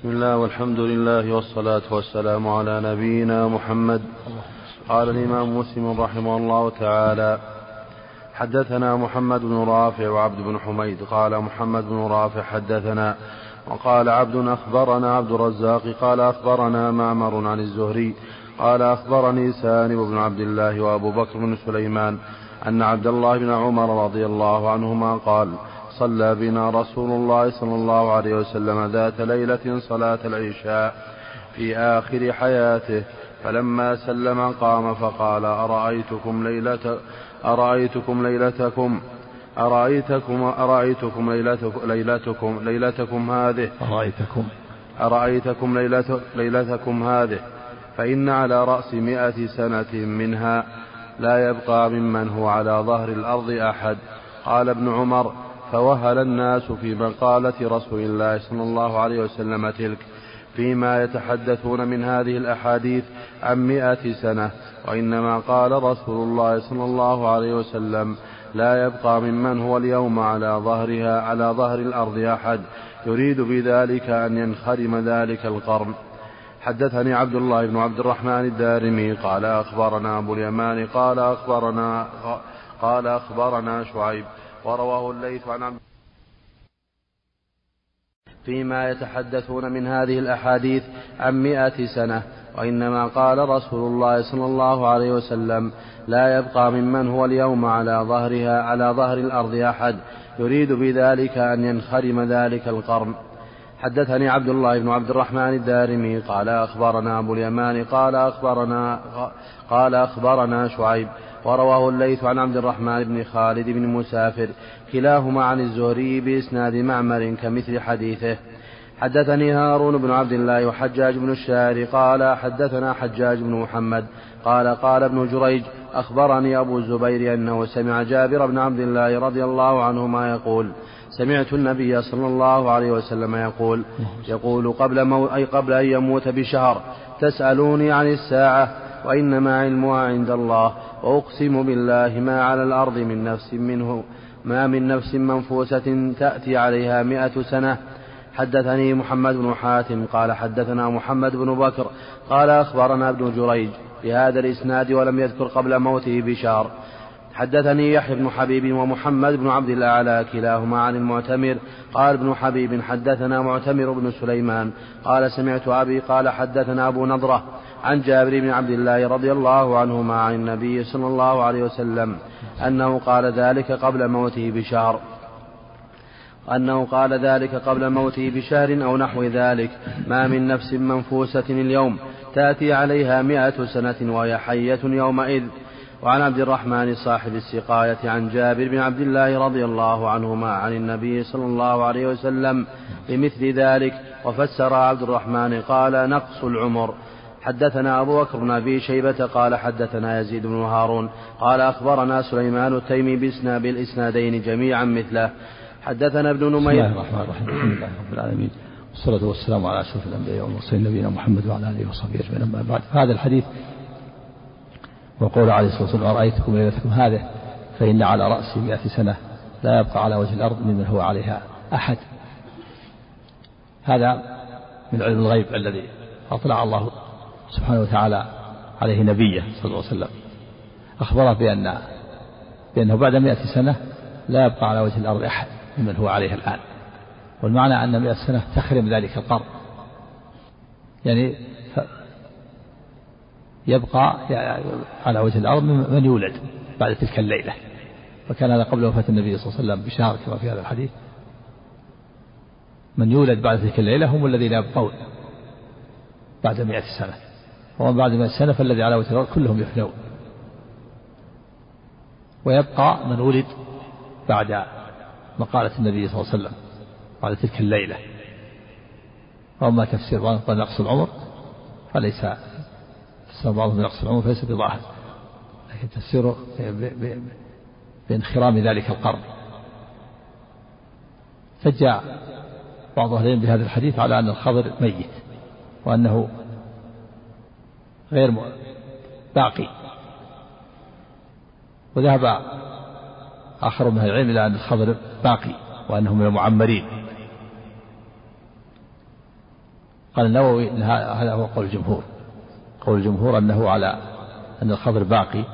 بسم الله والحمد لله والصلاة والسلام على نبينا محمد. قال الإمام مسلم رحمه الله تعالى: حدثنا محمد بن رافع وعبد بن حميد قال محمد بن رافع حدثنا، وقال عبد أخبرنا عبد الرزاق قال أخبرنا معمر عن الزهري قال أخبرني سالم بن عبد الله وأبو بكر بن سليمان أن عبد الله بن عمر رضي الله عنهما قال: صلى بنا رسول الله صلى الله عليه وسلم ذات ليلة صلاة العشاء في آخر حياته، فلما سلم قام فقال: أرأيتكم ليلتكم هذه فإن على رأس 100 سنة منها لا يبقى ممن هو على ظهر الأرض أحد. قال ابن عمر: فوهل الناس في مقالة رسول الله صلى الله عليه وسلم تلك فيما يتحدثون من هذه الأحاديث عن 100 سنة، وإنما قال رسول الله صلى الله عليه وسلم: لا يبقى ممن هو اليوم على ظهر الأرض أحد، يريد بذلك أن ينخرم ذلك القرن. حدثني عبد الله بن عبد الرحمن الدارمي قال أخبرنا أبو اليمان قال أخبرنا شعيب، ورواه الليث عن عبد فيما يتحدثون من هذه الأحاديث عن 100 سنة، وإنما قال رسول الله صلى الله عليه وسلم: لا يبقى ممن هو اليوم على ظهر الأرض أحد، يريد بذلك أن ينخرم ذلك القرن. حدثني عبد الله بن عبد الرحمن الدارمي قال أخبرنا أبو اليمان قال أخبرنا شعيب، ورواه الليث عن عبد الرحمن بن خالد بن مسافر، كلاهما عن الزهري بإسناد معمر كمثل حديثه. حدثني هارون بن عبد الله وحجاج بن الشاعر قال حدثنا حجاج بن محمد قال ابن جريج: أخبرني أبو الزبير أنه سمع جابر بن عبد الله رضي الله عنهما يقول: سمعت النبي صلى الله عليه وسلم يقول قبل أن يموت بشهر: تسألوني عن الساعة وإنما علمها عند الله، وأقسم بالله ما على الأرض من نفس منه ما من نفس منفوسة تأتي عليها 100 سنة. حدثني محمد بن حاتم قال حدثنا محمد بن بكر قال أخبرنا ابن جريج بهذا الإسناد، ولم يذكر قبل موته بشهر. حدثني يحيى بن حبيب ومحمد بن عبد الأعلى كلاهما عن المعتمر قال ابن حبيب: حدثنا معتمر بن سليمان قال سمعت أبي قال حدثنا أبو نضرة عن جابر بن عبد الله رضي الله عنهما عن النبي صلى الله عليه وسلم أنه قال ذلك قبل موته بشهر أو نحو ذلك: ما من نفس منفوسة اليوم تأتي عليها 100 سنة وهي حية يومئذ. وعن عبد الرحمن صاحب السقاية عن جابر بن عبد الله رضي الله عنهما عن النبي صلى الله عليه وسلم بمثل ذلك، وفسر عبد الرحمن قال: نقص العمر. حدثنا أبو بكر بن أبي شيبة قال حدثنا يزيد بن هارون قال أخبرنا سليمان التيمي بالإسنادين جميعا مثله. حدثنا ابن نمير. بسم الله الرحمن الرحيم، الحمد لله رب العالمين، والصلاة والسلام على أشرف الأنبياء والمرسلين نبينا محمد وعلى آله وصحبه أجمعين، أما بعد. هذا الحديث وقول عليه الصلاة والسلام: أرأيتكم ليلتكم هذه فإن على رأس 100 سنة لا يبقى على وجه الأرض ممن هو عليها أحد. هذا من علم الغيب الذي أطلع الله سبحانه وتعالى عليه نبيه صلى الله عليه وسلم، أخبره بأنه بعد 100 سنة لا يبقى على وجه الأرض أحد ممن هو عليها الآن. والمعنى أن 100 سنة تخرم ذلك القرن، يعني يبقى على وجه الأرض من يولد بعد تلك الليلة، وكان هذا قبل وفاة النبي صلى الله عليه وسلم بشهر كما في هذا الحديث. من يولد بعد تلك الليلة هم الذين يبقون بعد 100 سنة، ومن بعد 100 سنة فالذي على وجه الأرض كلهم يفنون، ويبقى من ولد بعد مقالة النبي صلى الله عليه وسلم بعد تلك الليلة. وأما تفسير بعضهم نقص العمر فليس بعضهم نقص العمر فليس بظاهر، لكن تفسيره بانخرام ذلك القرن. فجاء بعض أهل العلم بهذا الحديث على أن الخضر ميت وأنه غير باقي، وذهب آخر من أهل العلم إلى أن الخضر باقي وأنه من المعمرين، قال النووي هذا هو قول الجمهور. قول الجمهور أنه على أن الخضر باقي،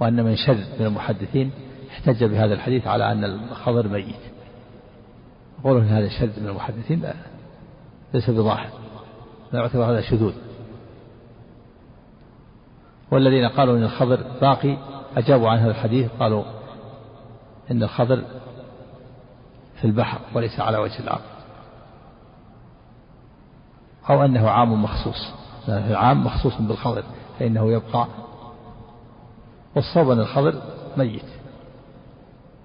وأن من شذ من المحدثين احتج بهذا الحديث على أن الخضر ميت. قولوا أن هذا شذ من المحدثين لا، ليس بظاهر، لا يعتبر هذا شذوذ. والذين قالوا أن الخضر باقي أجابوا عن هذا الحديث، قالوا أن الخضر في البحر وليس على وجه الأرض، أو أنه عام مخصوص، لأن العام مخصوص بالخضر فإنه يبقى. والصواب أن الخضر ميت،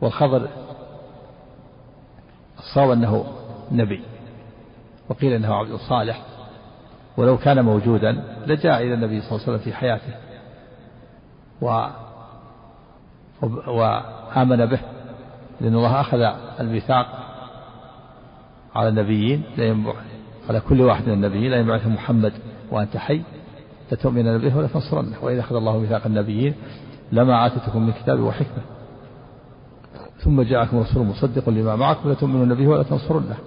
والخضر الصواب أنه نبي، وقيل أنه عبد صالح، ولو كان موجودا لجاء إلى النبي صلى الله عليه وسلم في حياته وآمن به، لأن الله أخذ الميثاق على النبيين على كل واحد من النبيين لا ينبعث محمد وأنت حي لتؤمن به ولتنصرنه، وإذا أخذ الله ميثاق النبيين لما آتتكم من كتاب وحكمة ثم جاءكم رسول مصدق لما معكم لتؤمنوا به ولتنصرنه.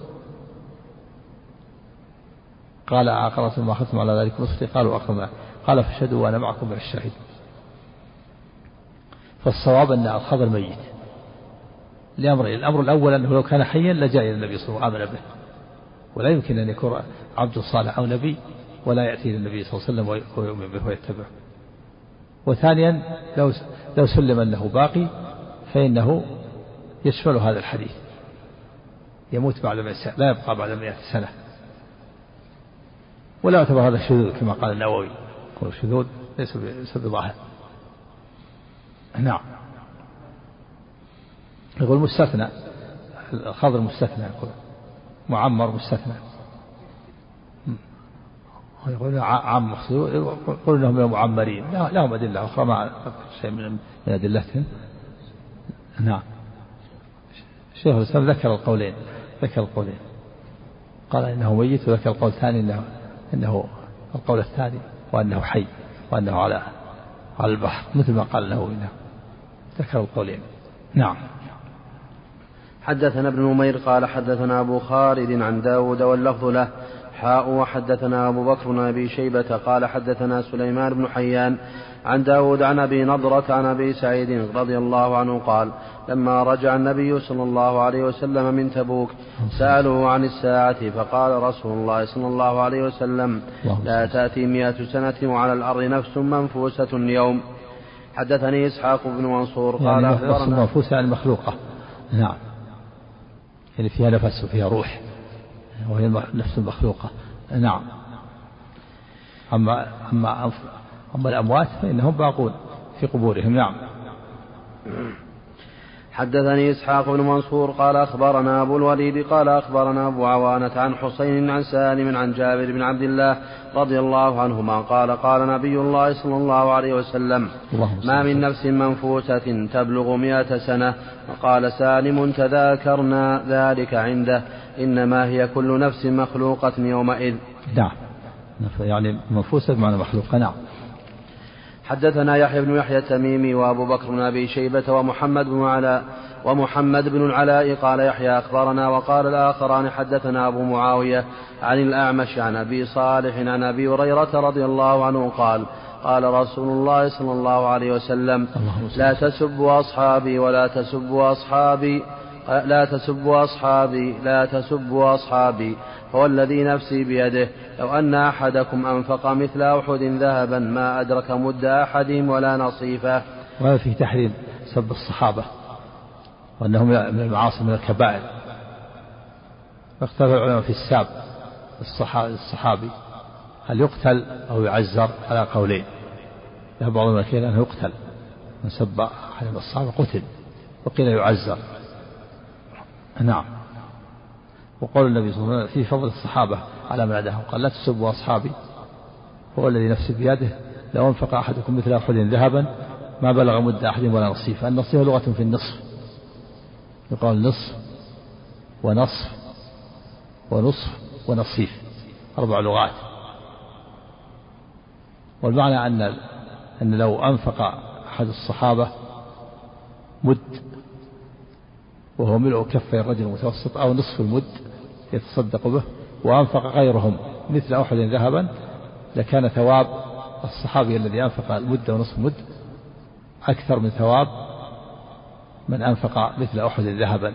قال أقررتم ما أخذتم على ذلك وصدق؟ قالوا أقررنا. قال فاشهدوا وأنا معكم من الشاهدين. فالصواب أن الخضر ميت لأمرين: الأمر الأول أنه لو كان حيا لجاء إلى النبي صلى الله عليه وسلم آمن به، ولا يمكن أن يكون عبد صالح أو نبي ولا يأتي للنبي صلى الله عليه وسلم ويؤمن به ويتبعه. وثانيا لو سلم أنه باقي فإنه يشمل هذا الحديث، يموت بعد مئة، لا يبقى بعد 100 سنة، ولا يعتبر هذا الشذوذ كما قال النووي. قول الشذوذ ليس بظاهر. نعم، يقول مستثنى، الخضر مستثنى، يقول معمر مستثنى، يقول عام مخصوص، يقول انهم من المعمرين، لهم ادله اخرى ما شيء من ادلتهم. نعم، شيخ الاسلام ذكر القولين، قال انه ميت، وذكر القول الثاني انه القول الثاني، وانه حي، وانه على البحر مثل ما قال له انه ذكر القولين. نعم. حدثنا ابن نمير قال حدثنا أبو خالد عن داود واللفظ له حاء، وحدثنا أبو بكر بن أبي شيبة قال حدثنا سليمان بن حيان عن داود عن أبي نضرة عن أبي سعيد رضي الله عنه قال لما رجع النبي صلى الله عليه وسلم من تبوك سألوه عن الساعة فقال رسول الله صلى الله عليه وسلم لا تأتي 100 سنة وعلى الأرض نفس منفوسة اليوم. حدثني إسحاق بن منصور قال أخبرنا منفوسة عن المخلوقة. نعم، يعني فيها نفس وفيها روح وهي نفس المخلوقة. نعم، أما الأموات فإنهم باقون في قبورهم. نعم. حدثني إسحاق بن منصور قال أخبرنا أبو الوليد قال أخبرنا أبو عوانة عن حسين عن سالم عن جابر بن عبد الله رضي الله عنهما قال قال نبي الله صلى الله عليه وسلم ما من نفس منفوسة تبلغ 100 سنة، وقال سالم تذاكرنا ذلك عنده، إنما هي كل نفس مخلوقة يومئذ. نعم، يعني منفوسة معنى مخلوقة. نعم. حدثنا يحيى بن يحيى التميمي وأبو بكر بن أبي شيبة ومحمد بن العلاء قال يحيى أخبرنا، وقال الآخران حدثنا أبو معاوية عن الأعمش عن أبي صالح عن أبي هريرة رضي الله عنه قال قال رسول الله صلى الله عليه وسلم لا تسبوا أصحابي فوالذي نفسي بيده لو أن أحدكم أنفق مثل أحد ذهبا ما أدرك مد أحدهم ولا نصيفه. وهذا في تحريم سب الصحابة، وأنهم من المعاصي من الكبائر. اختلف العلماء في الساب الصحابي هل يقتل أو يعزر على قولين. له بعض المكان أنه يقتل، من سب أحد الصحابة قتل، وقيل يعزر. نعم. وقال النبي صلى الله عليه وسلم في فضل الصحابة على من عداهم قال لا تسبوا أصحابي هو الذي نفسي بيده لو أنفق أحدكم مثل أحد ذهبا ما بلغ مد أحد ولا نصيف. النصيف لغة في النصف، يقال نصف ونصف ونصف ونصيف، 4 لغات. والمعنى أن لو أنفق أحد الصحابة مد وهو ملء كفي الرجل المتوسط أو نصف المد يتصدق به وأنفق غيرهم مثل أحد ذهبا لكان ثواب الصحابي الذي أنفق المد ونصف مد أكثر من ثواب من أنفق مثل أحد ذهبا.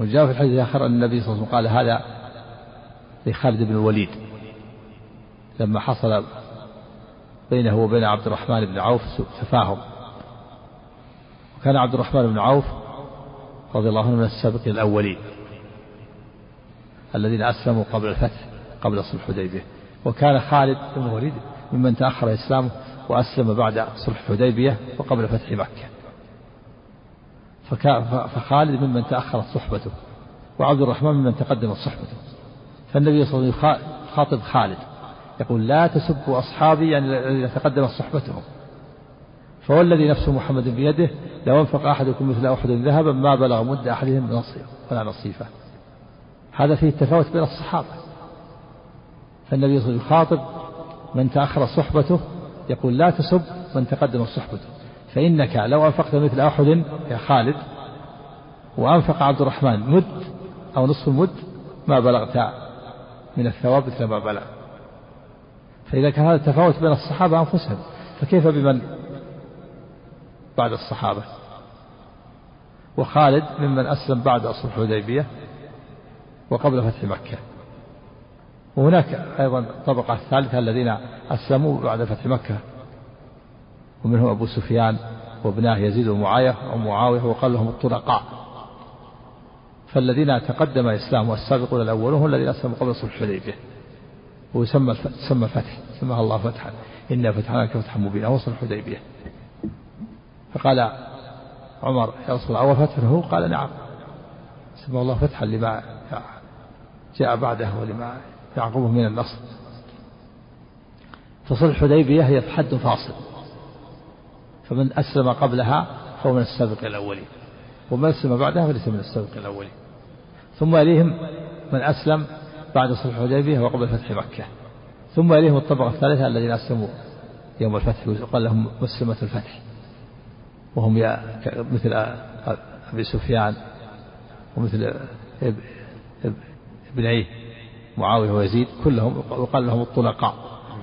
وجاء في الحديث الآخر أن النبي صلى الله عليه وسلم قال هذا لخالد بن الوليد لما حصل بينه وبين عبد الرحمن بن عوف تفاهم، وكان عبد الرحمن بن عوف رضي الله عنه من السابقين الأولين الذين أسلموا قبل الفتح قبل صلح الحديبية، وكان خالد بن الوليد ممن تأخر إسلامه وأسلم بعد صلح الحديبية وقبل فتح مكة، فخالد ممن تأخرت صحبته وعبد الرحمن ممن تقدمت صحبته. فالنبي صلى الله عليه وسلم يخاطب خالد يقول لا تسبوا أصحابي يعني الذين تقدمت صحبتهم، فوالذي نفس محمد بيده لو انفق أحدكم مثل أحد ذهبا ما بلغ مد أحدهم من نصيف ولا نصيفة. هذا فيه التفاوت بين الصحابة، فالنبي صلى الله عليه وسلم يخاطب من تأخر صحبته يقول لا تسب من تقدم صحبته، فإنك لو أنفقت مثل أحد يا خالد وأنفق عبد الرحمن مد أو نصف مد ما بلغت من الثواب مثل ما بلغ. فإذا كان هذا التفاوت بين الصحابة أنفسهم فكيف بمن بعد الصحابة؟ وخالد ممن أسلم بعد صلح الحديبية وقبل فتح مكة. وهناك أيضا الطبقة الثالثة الذين أسلموا بعد فتح مكة، ومنهم أبو سفيان وابناه يزيد ومعاوية وقال لهم الطلقاء، فالذين تقدم إسلام والسابقون الأولون هم الذين أسلموا قبل صلح الحديبية، ويسمى فتح سماها الله فتحا إنا فتحنا لك فتحا مبينا وصل الحديبية. فقال عمر يا رسول الله وفتحه هو؟ قال نعم، سمى الله فتحا لما جاء بعده ولما يعقبه من النصر. فصلح الحديبية هي حد فاصل، فمن أسلم قبلها فهو من السابق الأولين، ومن أسلم بعدها فليس من السابق الأولين. ثم إليهم من أسلم بعد صلح الحديبية وقبل فتح مكة، ثم إليهم الطبقة الثالثة الذين أسلموا يوم الفتح وقال لهم مسلمة الفتح، وهم مثل أبي سفيان ومثل ابنيه معاوية ويزيد كلهم، وقال لهم الطلقاء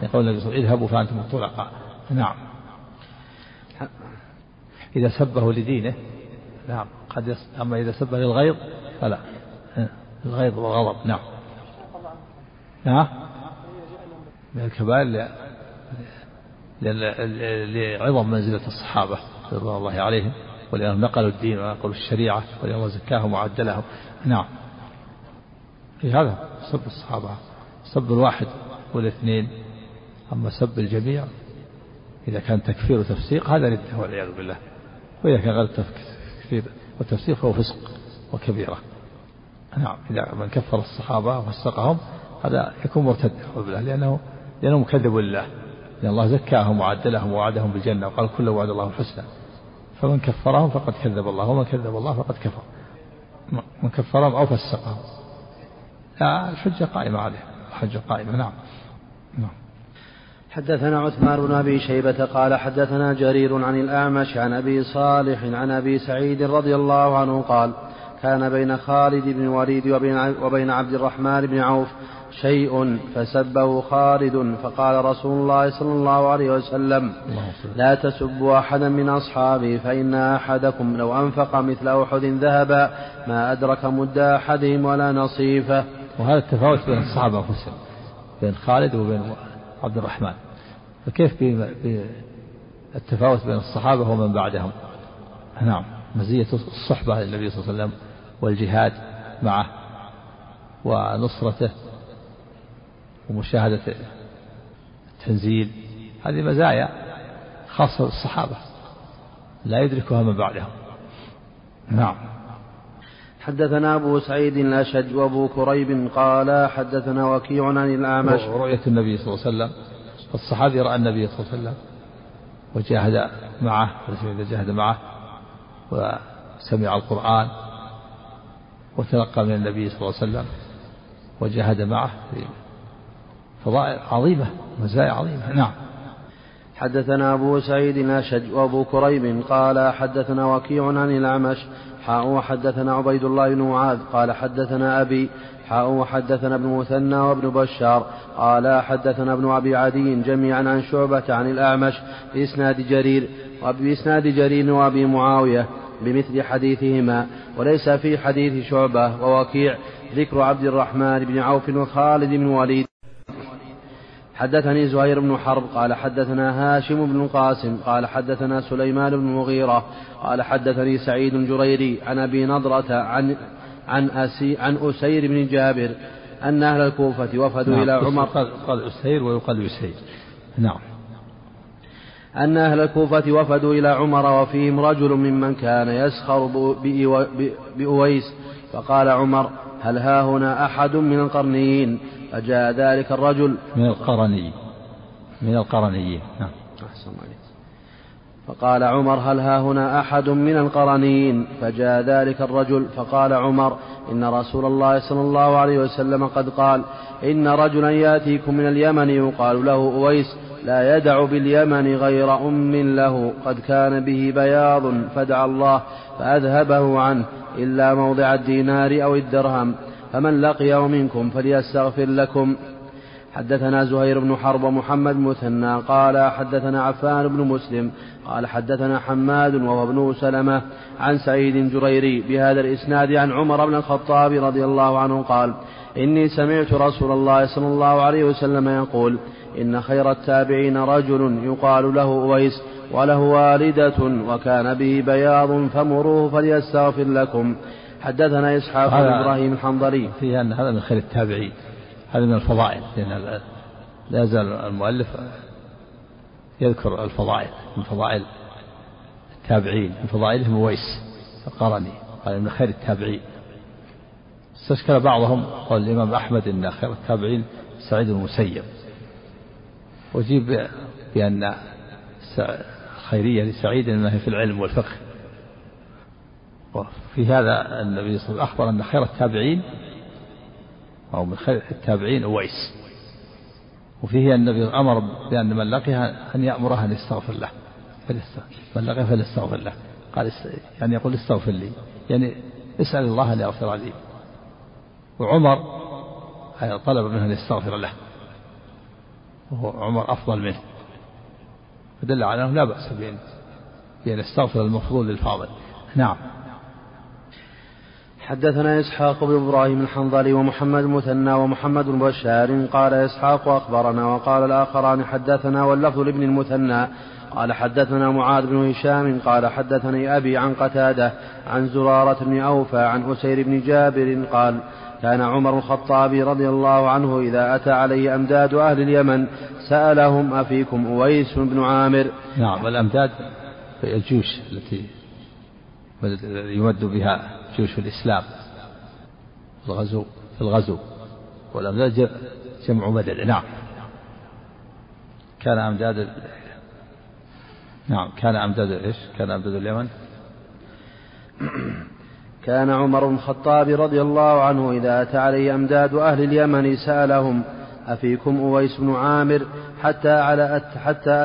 يقول النبي صلى الله عليه وسلم اذهبوا فأنتم الطلقاء. نعم إذا سبه لدينه، نعم قد، أما إذا سبه للغيظ فلا، الغيظ والغضب نعم من الكبائر لعظم منزلة الصحابة رضوان الله عليهم، ولأنهم نقلوا الدين ونقلوا الشريعة ولأنهم زكاهم وعدلهم. نعم في هذا سب الصحابة، سب الواحد والاثنين، أما سب الجميع إذا كان تكفير وتفسيق هذا ردة والعياذ بالله، وإذا كان غير تكفير وتفسيق فهو فسق وكبيرة. نعم إذا من كفر الصحابة وفسقهم هذا يكون مرتدا بالله، لأنهم كذبوا لله، لأن الله زكاهم وعدلهم ووعدهم بالجنة وقال كل وعد الله الحسنى، فمن كفرهم فقد كذب الله، ومن كذب الله فقد كفر، من كفرهم أو فسقهم الحجة قائمة عليه، الحجة قائمة. نعم حدثنا عثمان بن أبي شيبة قال حدثنا جرير عن الأعمش عن أبي صالح عن أبي سعيد رضي الله عنه قال كان بين خالد بن الوليد وبين عبد الرحمن بن عوف شيء فسبه خالد، فقال رسول الله صلى الله عليه وسلم لا تسبوا أحدا من أصحابي، فإن أحدكم لو أنفق مثل أحد ذهبا ما أدرك مد أحدهم ولا نصيفه. وهذا التفاوت بين الصحابة أنفسهم بين خالد وبين عبد الرحمن، فكيف بالتفاوت بين الصحابة ومن بعدهم؟ نعم مزية الصحبة للنبي صلى الله عليه وسلم والجهاد معه ونصرته ومشاهدة التنزيل، هذه مزايا خاصة بالصحابة لا يدركها من بعدهم. نعم حدثنا أبو سعيد الأشج وأبو كريب قال حدثنا وكيع عن الأعمش. رؤية النبي صلى الله عليه وسلم، الصحابي رأى النبي صلى الله عليه وسلم وجاهد معه وسمع القرآن وتلقى من النبي صلى الله عليه وسلم وجاهد معه، فضائل عظيمة، مزايا عظيمة. نعم حدثنا أبو سعيد الأشج وأبو كريب قال حدثنا وكيع عن الأعمش حدثنا عبيد الله بن معاذ قال حدثنا أبي حدثنا ابن مثنى وابن بشار قال حدثنا ابن أبي عدي جميعا عن شعبة عن الأعمش بإسناد جرير وأبي معاوية بمثل حديثهما. وليس في حديث شعبة ووكيع ذكر عبد الرحمن بن عوف وخالد بن وليد. حدثني زهير بن حرب قال حدثنا هاشم بن قاسم قال حدثنا سليمان بن مغيرة قال حدثني سعيد جريري عن أبي نضرة عن أسير بن جابر أن أهل الكوفة وفدوا إلى عمر قال أسير ويقال أسير نعم أن أهل الكوفة وفدوا إلى عمر وفيهم رجل ممن كان يسخر بأويس فقال عمر هل هاهنا أحد من القرنيين فجاء ذلك الرجل من القرنيين نعم أحسن عليك. فقال عمر هل هاهنا أحد من القرنيين فجاء ذلك الرجل فقال عمر إن رسول الله صلى الله عليه وسلم قد قال إن رجلا يأتيكم من اليمن يقال له أويس لا يدع باليمن غير أم له قد كان به بياض فدعا الله فأذهبه عنه إلا موضع الدينار أو الدرهم فمن لقيه منكم فليستغفر لكم. حدثنا زهير بن حرب ومحمد مثنى قال حدثنا عفان بن مسلم قال حدثنا حماد وهو بن سلمة عن سعيد جريري بهذا الإسناد عن عمر بن الخطاب رضي الله عنه قال إني سمعت رسول الله صلى الله عليه وسلم يقول إن خير التابعين رجل يقال له أويس وله والدة وكان به بياض فمروه فليستغفر لكم. حدثنا إسحاق بن إبراهيم الحنظري فيها أن هذا من خير التابعين هذا من الفضائل لأن لا يزال المؤلف يذكر الفضائل من فضائل التابعين من فضائلهم أويس القرني قال من خير التابعين. استشكل بعضهم قال الإمام أحمد إن خير التابعين سعيد المسيب وجيب بأن خيرية لسعيد أنها في العلم والفقه وفي هذا النبي صلى الله عليه وسلم أخبر أن خير التابعين أو من خير التابعين أويس وفيه النبي أمر بأن من لقيها أن يأمرها أن يستغفر له من لقيها فليستغفر له قال يعني يقول استغفر لي يعني اسأل الله أن يغفر لي وعمر طلب منه أن يستغفر له وهو عمر أفضل منه فدل على أنه لا بأس بأن يستغفر المفضول للفاضل. نعم. حدثنا إسحاق بن إبراهيم الحنظلي ومحمد مثنى ومحمد بن بشار قال إسحاق أخبرنا وقال الآخران حدثنا واللفظ لابن المثنى قال حدثنا معاذ بن هشام قال حدثني أبي عن قتادة عن زرارة بن أوفى عن أسير بن جابر قال كان عمر الخطاب رضي الله عنه إذا أتى عليه أمداد أهل اليمن سألهم أفيكم أويس بن عامر. نعم والأمداد في الجيوش التي يمد بها جيوش الإسلام في الغزو والأمداد جمع مدد. نعم كان أمداد كان أمداد اليمن كان عمر بن الخطاب رضي الله عنه إذا أتى عليه أمداد أهل اليمن سألهم أفيكم أويس بن عامر حتى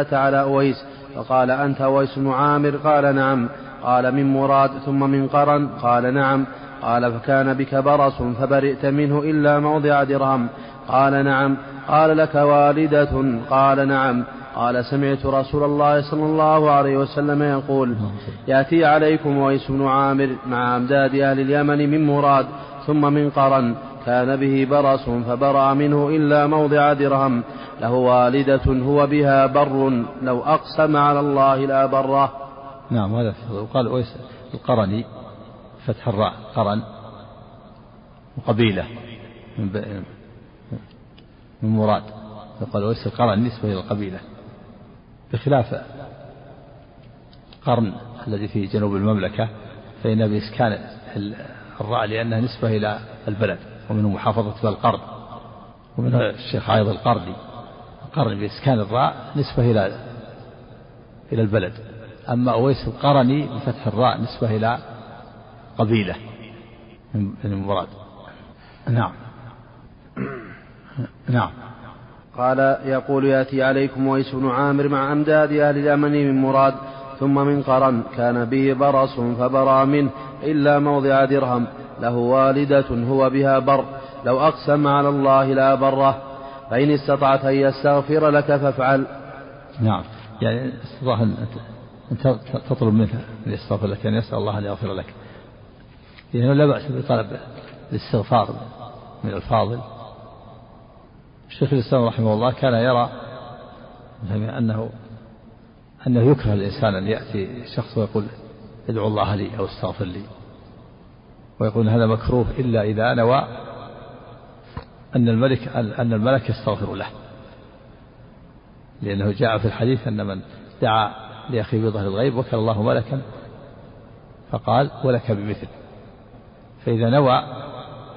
أتى على أويس فقال أنت أويس بن عامر قال نعم قال من مراد ثم من قرن قال نعم قال فكان بك برص فبرئت منه إلا موضع درهم قال نعم قال لك والدة قال نعم قال سمعت رسول الله صلى الله عليه وسلم يقول يأتي عليكم أويس بن عامر مع أمداد أهل اليمن من مراد ثم من قرن كان به برص فبرأ منه إلا موضع درهم له والدة هو بها بر لو أقسم على الله لا بره. نعم هذا وقال أويس القرني فتح الراء قرن وقبيلة من مراد فقال أويس القرن نسبة إلى القبيلة بخلاف قرن الذي في جنوب المملكة فإن بإسكان الراء لأنها نسبة إلى البلد ومنه محافظة القرن ومنه الشيخ عايض القرني القرن بإسكان الراء نسبة إلى البلد أما أويس القرني بفتح الراء نسبة إلى قبيلة من المراد. نعم قال يقول يأتي عليكم أويس بن عامر مع أمداد أهل اليمن من مراد ثم من قرن كان به برص فبرى منه إلا موضع درهم له والدة هو بها بر لو أقسم على الله لا بره فإن استطعت أن يستغفر لك فافعل. نعم يعني استطاع أن تطلب منه أن يستغفر لك أن يسأل الله أن يغفر لك، لأنه لا بأس بطلب الاستغفار من الفاضل. الشيخ الإسلام رحمه الله كان يرى أنه يكره الإنسان أن يأتي شخص ويقول ادعو الله لي أو استغفر لي، ويقول هذا مكروه إلا إذا نوى أن الملك يستغفر له، لأنه جاء في الحديث أن من دعا لأخيه بظهر الغيب وكل الله ملكا فقال ولك بمثل، فإذا نوى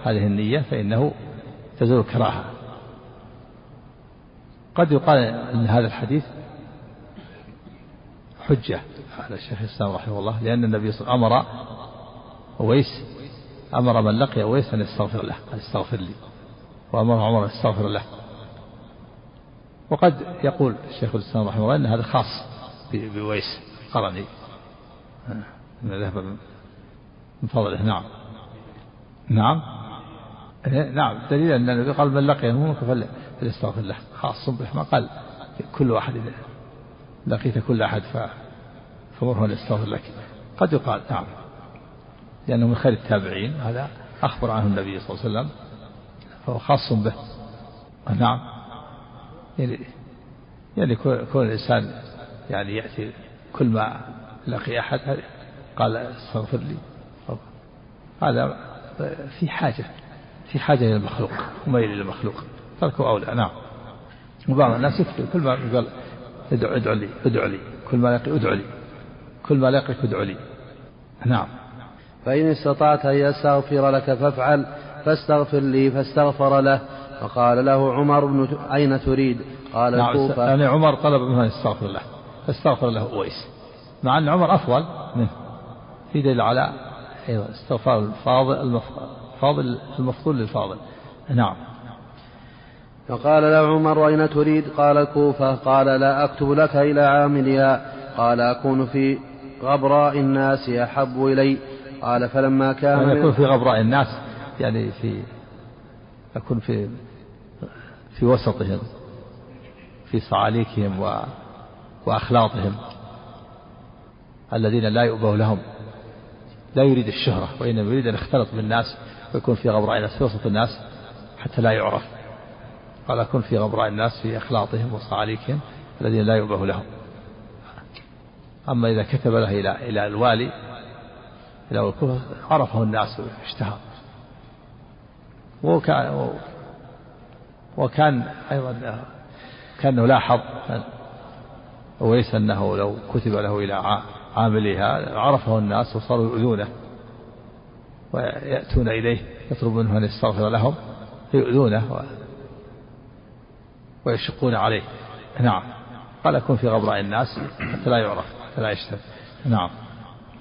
هذه النية فإنه تزول كراهة. قد يقال أن هذا الحديث حجة على الشيخ الإسلام رحمه الله، لأن النبي صلى الله عليه وسلم أمر من لقي أويس أن يستغفر له أن يستغفر لي، وأمر عمر أن يستغفر له. وقد يقول الشيخ الإسلام رحمه الله أن هذا خاص بأويس قرني أن ذهب من فضله. نعم نعم نعم دليل أن النبي قال من لقيه فليستغفر له، خاص به، ما قال كل واحد لقيت كل أحد فأمره أن يستغفر لك. قد يقال نعم لأنه من خير التابعين، هذا أخبر عنه النبي صلى الله عليه وسلم فهو خاص به. نعم يعني كل إنسان يعني يأتي كل ما لقي أحد قال استغفر لي، هذا في حاجة إلى المخلوق وميل إلى المخلوق تركه أولى. نعم وبعض الناس يفتي كل ما يقول ادعو لي كل ما لقي ادعو لي كل ما لقيك ادعو لي. نعم فإن استطعت أن يستغفر لك فافعل فاستغفر لي فاستغفر له. فقال له عمر أين تريد؟ قال الكوفة. يعني عمر طلب منه يستغفر له فاستغفر له أويس، مع أن عمر أفضل منه، في دليل على استغفار المفضول للفاضل. نعم فقال له عمر أين تريد؟ قال الكوفة. قال لا أكتب لك إلى عاملها. قال أكون في غبراء الناس أحب إلي. قال فلما كان يعني يكون في غبراء الناس يعني أكون في وسطهم، في صعاليكهم وأخلاطهم، الذين لا يؤبه لهم، لا يريد الشهرة وإنما يريد أن يختلط بالناس ويكون في غبراء الناس في وسط الناس حتى لا يعرف. قال أكون في غبراء الناس في أخلاطهم وصعاليكهم الذين لا يؤبه لهم. أما إذا كتب له إلى الوالي لو الكفر عرفه الناس واشتهر. وكان أيضا كأنه لاحظ أويس أنه لو كتب له إلى عاملها عرفه الناس وصاروا يؤذونه ويأتون إليه يطلب منه أن يستغفر لهم فيؤذونه ويشقون عليه. نعم قال أكون في غبراء الناس حتى لا يعرف حتى لا يشتهر. نعم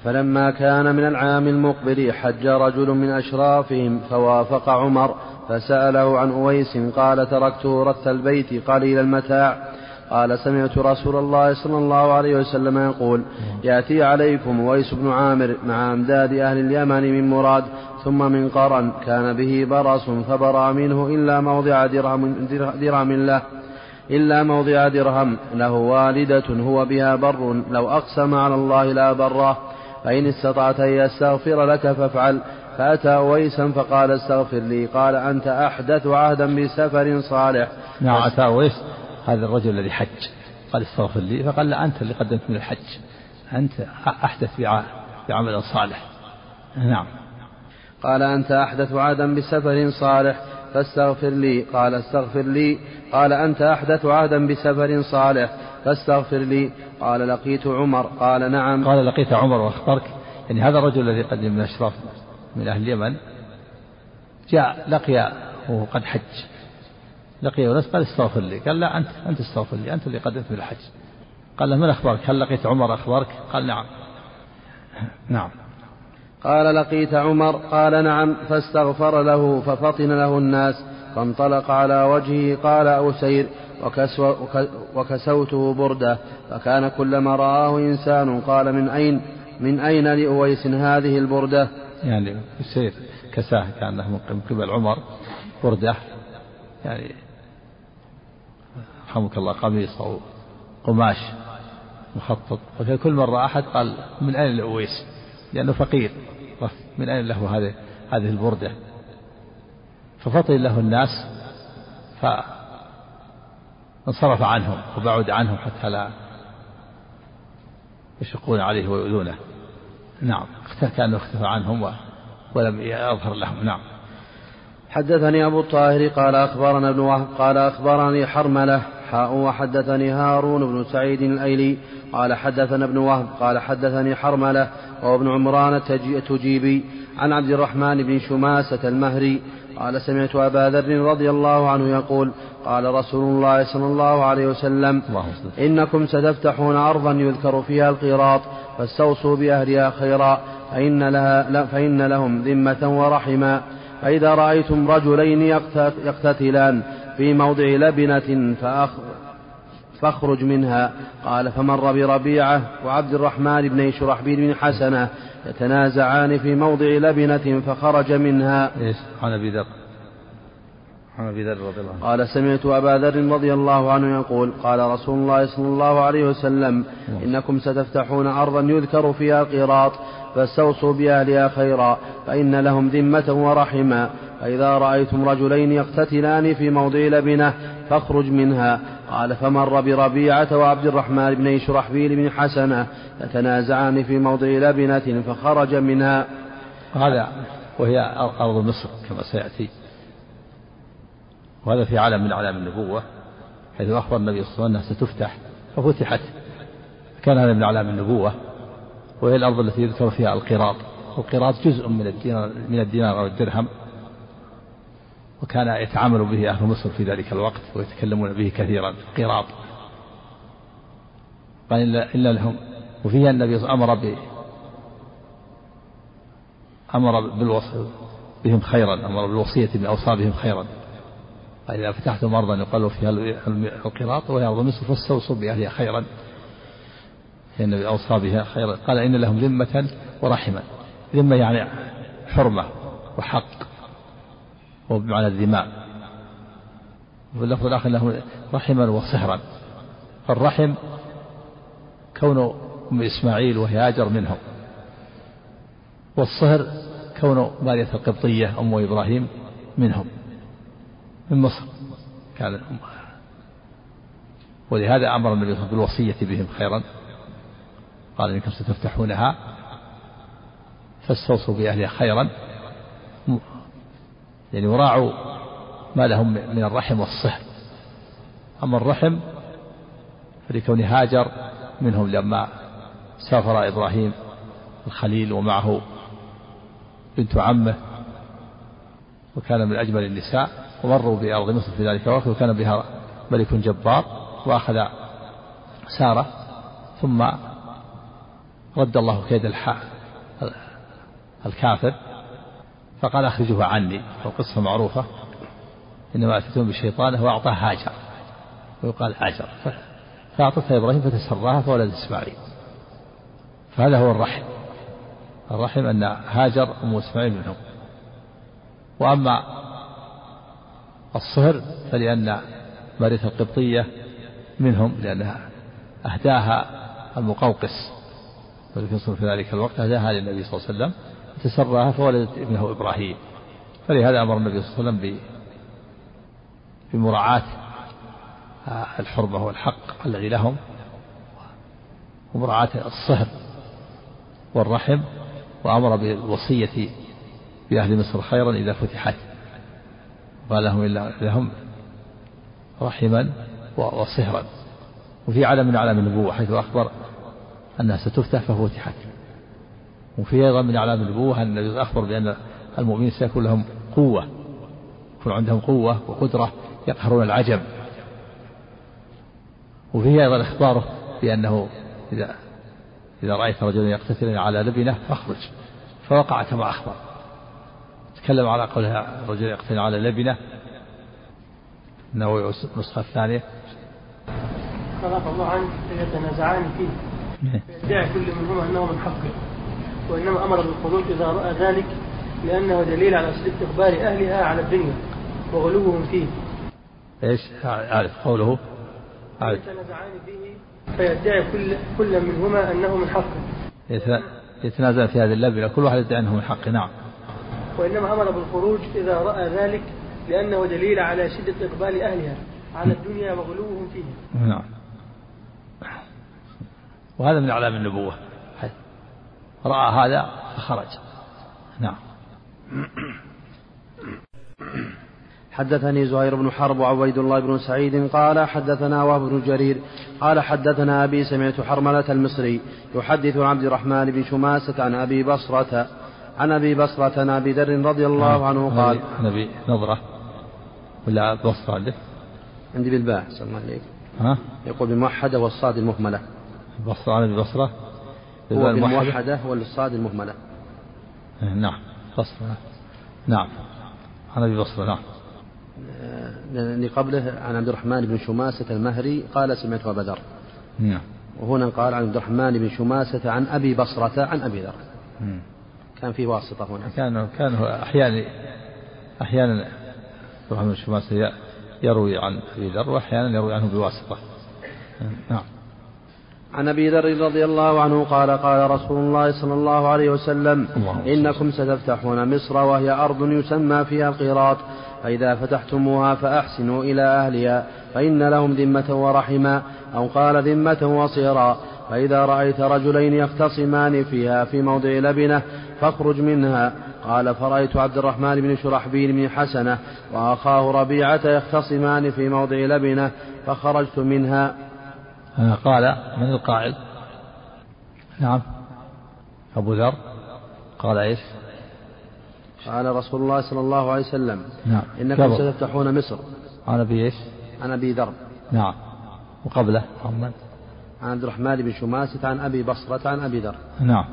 فلما كان من العام المقبل حج رجل من أشرافهم فوافق عمر فسأله عن أويس قال تركته رث البيت قليل المتاع. قال سمعت رسول الله صلى الله عليه وسلم يقول يأتي عليكم أويس بن عامر مع أمداد أهل اليمن من مراد ثم من قرن كان به برص فبرى منه إلا موضع درهم له له والدة هو بها بر لو أقسم على الله لا بره فإن استطعت أن يستغفر لك فافعل. فأتى أويسا فقال استغفر لي. قال أنت أحدث عهدا بسفر صالح. نعم أتى أويس هذا الرجل الذي حج قال استغفر لي، فقال لا أنت اللي قدمت من الحج، أنت أحدث بعمل صالح. نعم قال أنت أحدث عهدا بسفر صالح فاستغفر لي. قال استغفر لي. قال أنت أحدث عهدا بسفر صالح فاستغفر لي. قال لقيت عمر. قال نعم. قال لقيت عمر واخبرك. يعني هذا الرجل الذي قدم من أشراف من أهل اليمن جاء لقي وقد حج، لقي ونس قال استغفر لي. قال لا أنت استغفر لي، أنت اللي قدمت من الحج. قال له من أخبرك؟ هل لقيت عمر أخبرك؟ قال نعم. نعم قال لقيت عمر. قال نعم فاستغفر له ففطن له الناس فانطلق على وجهه قال أسير وكسوته بردة، فكان كلما رآه إنسان قال من أين لأويس هذه البردة؟ يعني أسير كساه كأنه من قبل عمر بردة، يعني رحمك الله قميص أو قماش مخطط، فكان كل مرة أحد قال من أين لأويس لأنه فقير، من أين له هذه البردة؟ ففطن له الناس فانصرف عنهم وبعد عنهم حتى لا يشقون عليه ويؤذونه. نعم، كانوا اختفى عنهم ولم يظهر لهم. نعم. حدثني أبو الطاهر قال أخبرنا ابن وهب قال أخبرني حرملة وحدثني هارون بن سعيد الأيلي قال حدثنا ابن وهب قال حدثني حرملة وابن عمران تجيبي عن عبد الرحمن بن شماسة المهري قال سمعت أبا ذر رضي الله عنه يقول قال رسول الله صلى الله عليه وسلم إنكم ستفتحون أرضا يذكر فيها القراط فاستوصوا بأهلها خيرا فإن لهم ذمة ورحما، فإذا رأيتم رجلين يقتتلان في موضع لبنة فاخرج منها. قال فمر بربيعة وعبد الرحمن بن شرحبيل بن حسنة يتنازعان في موضع لبنة فخرج منها. قال سمعت أبا ذر رضي الله عنه يقول قال رسول الله صلى الله عليه وسلم إنكم ستفتحون أرضا يذكر فيها القراط فاستوصوا بأهلها خيرا فإن لهم ذمة ورحما، فإذا رأيتم رجلين يقتتلان في موضع لبنة فاخرج منها. قال فمر بربيعة وعبد الرحمن بن شرحبيل بن حسنة يتنازعان في موضع لبنة فخرج منها. هذا وهي أرض مصر كما سيأتي، وهذا في علم من علام النبوة حيث أخبر النبي صلى الله عليه وسلم أنها ستفتح ففتحت، كان هذا من علام النبوة، وهي الأرض التي يذكر فيها القراط، والقراط جزء من الدينار أو الدرهم، وكان يتعامل به أهل مصر في ذلك الوقت ويتكلمون به كثيرا قراط. قال إلا لهم، وفيها النبي أمر بالوصية بهم خيرا، أمر بالوصية بأوصى بهم خيرا. قال إذا فتحتم أرضا يقالوا فيها القراط وهي أرض مصر فاستوصوا بأهلها خيرا، النبي أوصى بها خيرا. قال إن لهم ذمة ورحمة، ذمة يعني حرمة وحق وبمعنى الذماء، واللفظ الآخر لهم رحما وصهرا. فالرحم كون أم إسماعيل وهاجر منهم، والصهر كون مارية القبطية أم إبراهيم منهم من مصر كان الأم، ولهذا أمر النبي بالوصية بهم خيرا. قال إنكم ستفتحونها فاستوصوا بأهلها خيرا، يعني وراعوا ما لهم من الرحم والصهر. أما الرحم فلكون هاجر منهم لما سافر إبراهيم الخليل ومعه بنت عمه وكان من أجمل النساء، ومروا بأرض مصر في ذلك الوقت وكان بها ملك جبار وأخذ سارة، ثم رد الله كيد الكافر فقال أخرجوها عني. والقصة معروفة، إنما أتتون بشيطانه وأعطاه هاجر ويقال هاجر، فأعطتها إبراهيم فتسراها فولد إسماعيل. فهذا هو الرحم، الرحم أن هاجر أم إسماعيل منهم. وأما الصهر فلأن مارية القبطية منهم، لأنها أهداها المقوقس ولكن صنع في ذلك الوقت أهداها للنبي صلى الله عليه وسلم تسرها فولدت ابنه إبراهيم. فلهذا أمر النبي صلى الله عليه وسلم بمراعاة الحرمة والحق الذي لهم ومراعاة الصهر والرحم، وأمر بالوصية بأهل مصر خيرا إذا فتحت. قال لهم رحما وصهرا. وفي علم من علام النبوة حيث أخبر أنها ستفتح ففتحت. وفي أيضا من أعلام النبوة أن النبي أخبر بأن المؤمنين سيكون لهم قوة، يكون عندهم قوة وقدرة يقهرون العجم. وفي أيضا إخباره بأنه إذا رأيت رجلا يقتتل على لبنة فاخرج، فوقع كما أخبر. تكلم على قولها الرجل يقتتل على لبنة النووي النسخة الثانية. خلاف الله عنه يتنازعان فيه دع كل منهما أنه من حقه، وإنما أمر بالخروج إذا رأى ذلك لأنه دليل على استكبار أهلها على الدنيا وغلوهم فيه. إيش عارف قوله؟ يتنازعان فيه فيدعي كل منهما أنه من حقه، يتنازع في هذا اللبنة كل واحد يدعي أنه من حقه. نعم. وإنما أمر بالخروج إذا رأى ذلك لأنه دليل على شدة إقبال أهلها على الدنيا وغلوهم فيها. نعم. وهذا من أعلام النبوة، رأى هذا فخرج. نعم. حدثني زهير بن حرب وعبيد الله بن سعيد قال حدثنا وهب بن جرير قال حدثنا أبي سمعت حرملة المصري يحدث عبد الرحمن بن شماسة عن أبي بصرة عن أبي ذر رضي الله عنه قال نبي نظرة ولا بصرة عندي بالباء سلام عليك يقول بموحدة والصاد المهملة بصرة عن أبي بصرة هو بالموحدة والصاد المهملة. نعم بصرة. نعم عن أبي بصرة. نعم. لقبله عن عبد الرحمن بن شماسة المهري قال سمعت أبا ذر. نعم. وهنا قال عن عبد الرحمن بن شماسة عن أبي بصرة عن أبي ذر. كان في واسطة هنا. كان أحيانا عبد الرحمن بن شماسة يروي عن أبي ذر وأحيانا يروي عنه بواسطة. نعم. عن أبي ذر رضي الله عنه قال قال رسول الله صلى الله عليه وسلم إنكم ستفتحون مصر وهي أرض يسمى فيها القيراط فإذا فتحتموها فأحسنوا إلى أهلها فإن لهم ذمة ورحما أو قال ذمة وصيرا فإذا رأيت رجلين يختصمان فيها في موضع لبنة فاخرج منها. قال فرأيت عبد الرحمن بن شرحبيل بن حسنة وأخاه ربيعة يختصمان في موضع لبنة فخرجت منها. قال من القائل؟ نعم أبو ذر. قال إيش؟ قال رسول الله صلى الله عليه وسلم نعم إنكم ستفتحون مصر عن أبي إيش؟ عن أبي ذر. نعم. وقبله محمد عن عبد الرحمن بن شماسة عن أبي بصرة عن أبي ذر. نعم.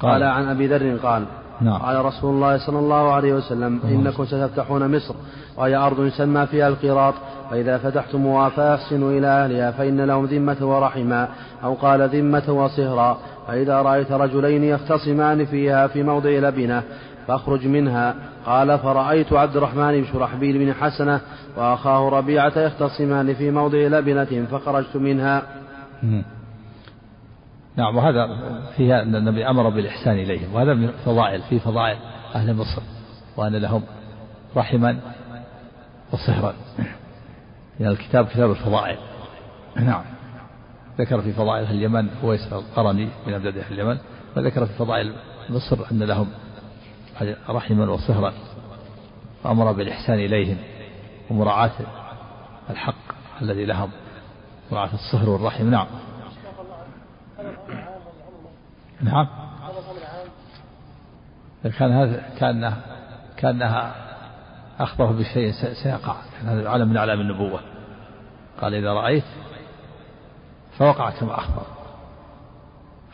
قال عن أبي ذر قال نعم. قال رسول الله صلى الله عليه وسلم إنكم ستفتحون مصر وهي أرض يسمى فيها القيراط فإذا فتحتموها فأحسنوا إلى أهلها فإن لهم ذمة ورحما أو قال ذمة وصهرا فإذا رأيت رجلين يختصمان فيها في موضع لبنة فاخرج منها. قال فرأيت عبد الرحمن بن شرحبيل بن حسنة وأخاه ربيعة يختصمان في موضع لبنة فخرجت منها. نعم. وهذا فيها أن النبي أمر بالإحسان إليهم، وهذا من فضائل في فضائل أهل مصر وأن لهم رحما وصهرا. يعني الكتاب كتاب الفضائل. نعم. ذكر في فضائل أهل اليمن أويس القرني من أبناء أهل اليمن، وذكر في فضائل مصر أن لهم رحما وصهرا، فأمر بالإحسان إليهم ومراعاة الحق الذي لهم، مراعاة الصهر والرحم. نعم. نعم. كان هذا كأنها أخبره بشيء سيقع، هذا علم من أعلام النبوة. قال إذا رأيت فوقع كما أخبر،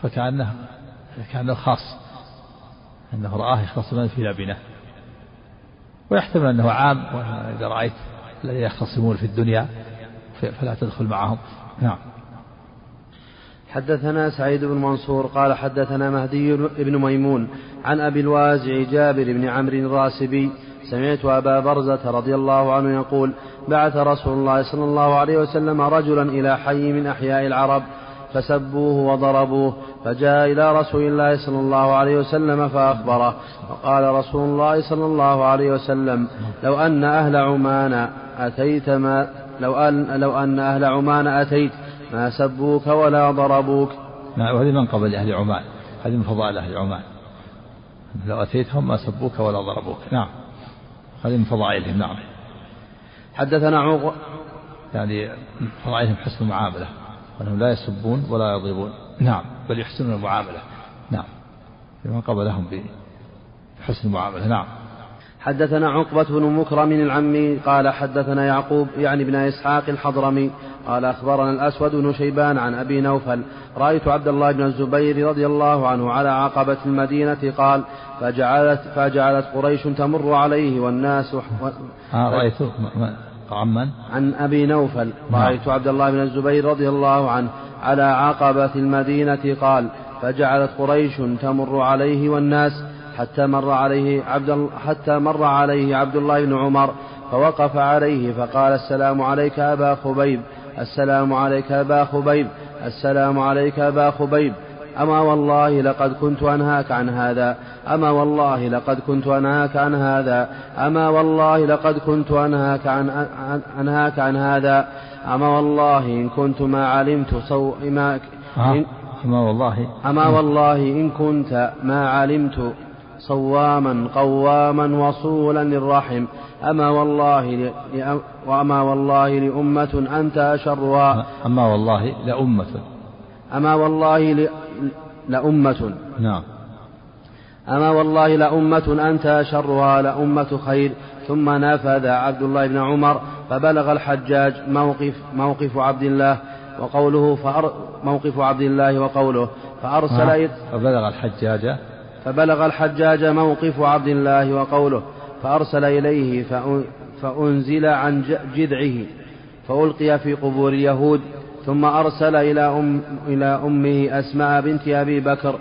فكأنه خاص أنه رآه يختصمان في لبنة، ويحتمل أنه عام، وإذا رأيت الذين يختصمون في الدنيا فلا تدخل معهم. نعم. حدثنا سعيد بن منصور قال حدثنا مهدي بن ميمون عن أبي الوازع جابر بن عمرو الراسبي سمعت أبا برزة رضي الله عنه يقول بعث رسول الله صلى الله عليه وسلم رجلا إلى حي من أحياء العرب فسبوه وضربوه، فجاء إلى رسول الله صلى الله عليه وسلم فأخبره، وقال رسول الله صلى الله عليه وسلم لو أن أهل عمان أتيت ما سبوك ولا ضربوك. نعم. وهذه من قبل أهل عمان، هذه من فضائل أهل عمان، لو أتيتهم ما سبوك ولا ضربوك. نعم. هذه من فضائلهم. نعم. حدثنا يعني فضائلهم حسن المعاملة، وأنهم لا يسبون ولا يضربون. نعم. بل يحسنون المعاملة. نعم. من قبلهم بحسن المعاملة. نعم. حدثنا عقبة بن مكرم العمي قال حدثنا يعقوب يعني بن إسحاق الحضرمي قال أخبرنا الأسود بن شيبان عن أبي نوفل رأيت عبد الله بن الزبير رضي الله عنه على عقبة المدينة قال فجعلت قريش تمر عليه والناس رأيته عن أبي نوفل رأيت عبد الله بن الزبير رضي الله عنه على عقبة المدينة قال فجعلت قريش تمر عليه والناس حتى مر عليه عبد الله بن عمر فوقف عليه فقال السلام عليك أبا خبيب السلام عليك أبا خبيب السلام عليك أبا خبيب أما والله لقد كنت أنهاك عن هذا أما والله لقد كنت أنهاك عن هذا أما والله لقد كنت أنهاك عن هذا أما والله إن كنت ما علمت صواما قواما وصولا للرحم أما والله لأمة أنت أشرها أما والله لأمة نعم أما والله لأمة أنت أشرها لأمة خير. ثم نفذ عبد الله بن عمر فبلغ الحجاج موقف عبد الله وقوله فبلغ الحجاج موقف عبد الله وقوله فأرسل إليه فأنزل عن جذعه فألقي في قبور اليهود ثم أرسل إلى أمه أسماء بنت أبي بكر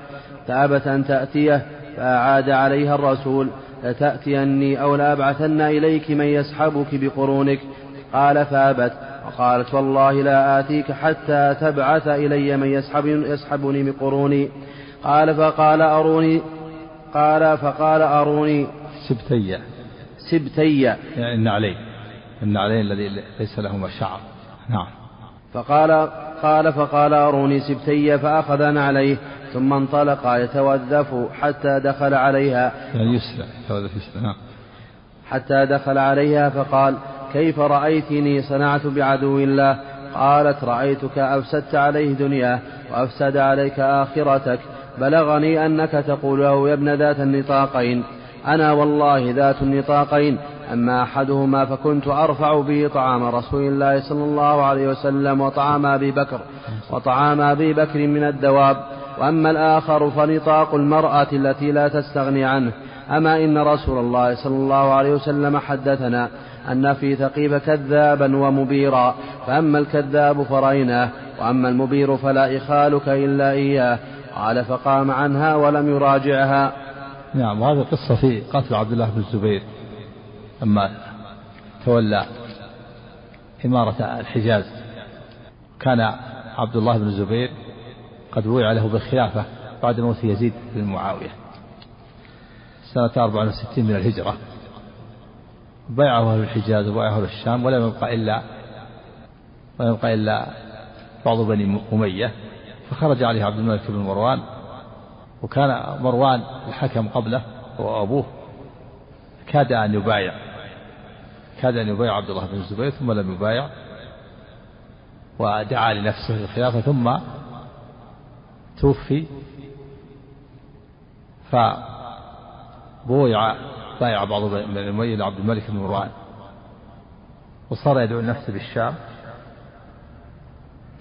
فأبت أن تأتيه فأعاد عليها الرسول لتأتيني أو لأبعثن إليك من يسحبك بقرونك قال فأبت وقالت والله لا آتيك حتى تبعث إلي من يسحبني بقروني قال فقال أروني سبتي يعني إن علي الذي ليس لهما شعر نعم فقال أروني سبتي فأخذ عليه ثم انطلق يتوذف حتى دخل عليها يعني يسرع حتى دخل عليها فقال كيف رأيتني صنعت بعدو الله قالت رأيتك أفسدت عليه دنياه وأفسد عليك آخرتك بلغني أنك تقول له يا ابن ذات النطاقين أنا والله ذات النطاقين أما أحدهما فكنت أرفع به طعام رسول الله صلى الله عليه وسلم وطعام أبي بكر من الدواب وأما الآخر فنطاق المرأة التي لا تستغني عنه أما إن رسول الله صلى الله عليه وسلم حدثنا أن في ثقيف كذابا ومبيرا فأما الكذاب فرأيناه وأما المبير فلا إخالك إلا إياه قال فقام عنها ولم يراجعها. نعم وهذه قصة في قتل عبد الله بن الزبير أما تولى إمارة الحجاز كان عبد الله بن الزبير قد وعى له بالخلافة بعد موت يزيد بن معاوية سنة 64 من الهجرة بايعه أهل الحجاز وبايعه أهل الشام ولم يبقى إلا بعض بني أمية فخرج عليه عبد الملك بن مروان وكان مروان الحكم قبله وأبوه كاد أن يبايع عبد الله بن الزبير ثم لم يبايع ودعا لنفسه الخلافة ثم توفي فبايع بعض من الأمية لعبد الملك بن مروان وصار يدعو نفسه بالشام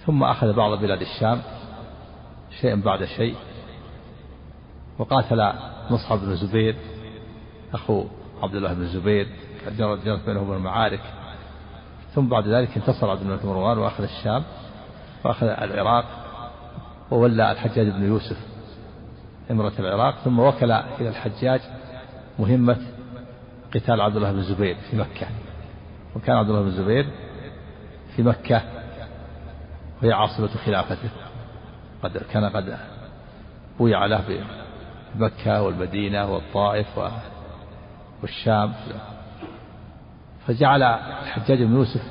ثم أخذ بعض بلاد الشام شيئا بعد شيء وقاتل مصعب بن زبير أخو عبد الله بن زبير جرت بينهم المعارك ثم بعد ذلك انتصر عبد الملك بن مروان وأخذ الشام وأخذ العراق وولى الحجاج بن يوسف إمرة العراق ثم وكل إلى الحجاج مهمة قتال عبد الله بن زبير في مكة وكان عبد الله بن زبير في مكة وهي عاصمة خلافته كان قد بويع له بمكة والمدينة والطائف والشام فجعل الحجاج بن يوسف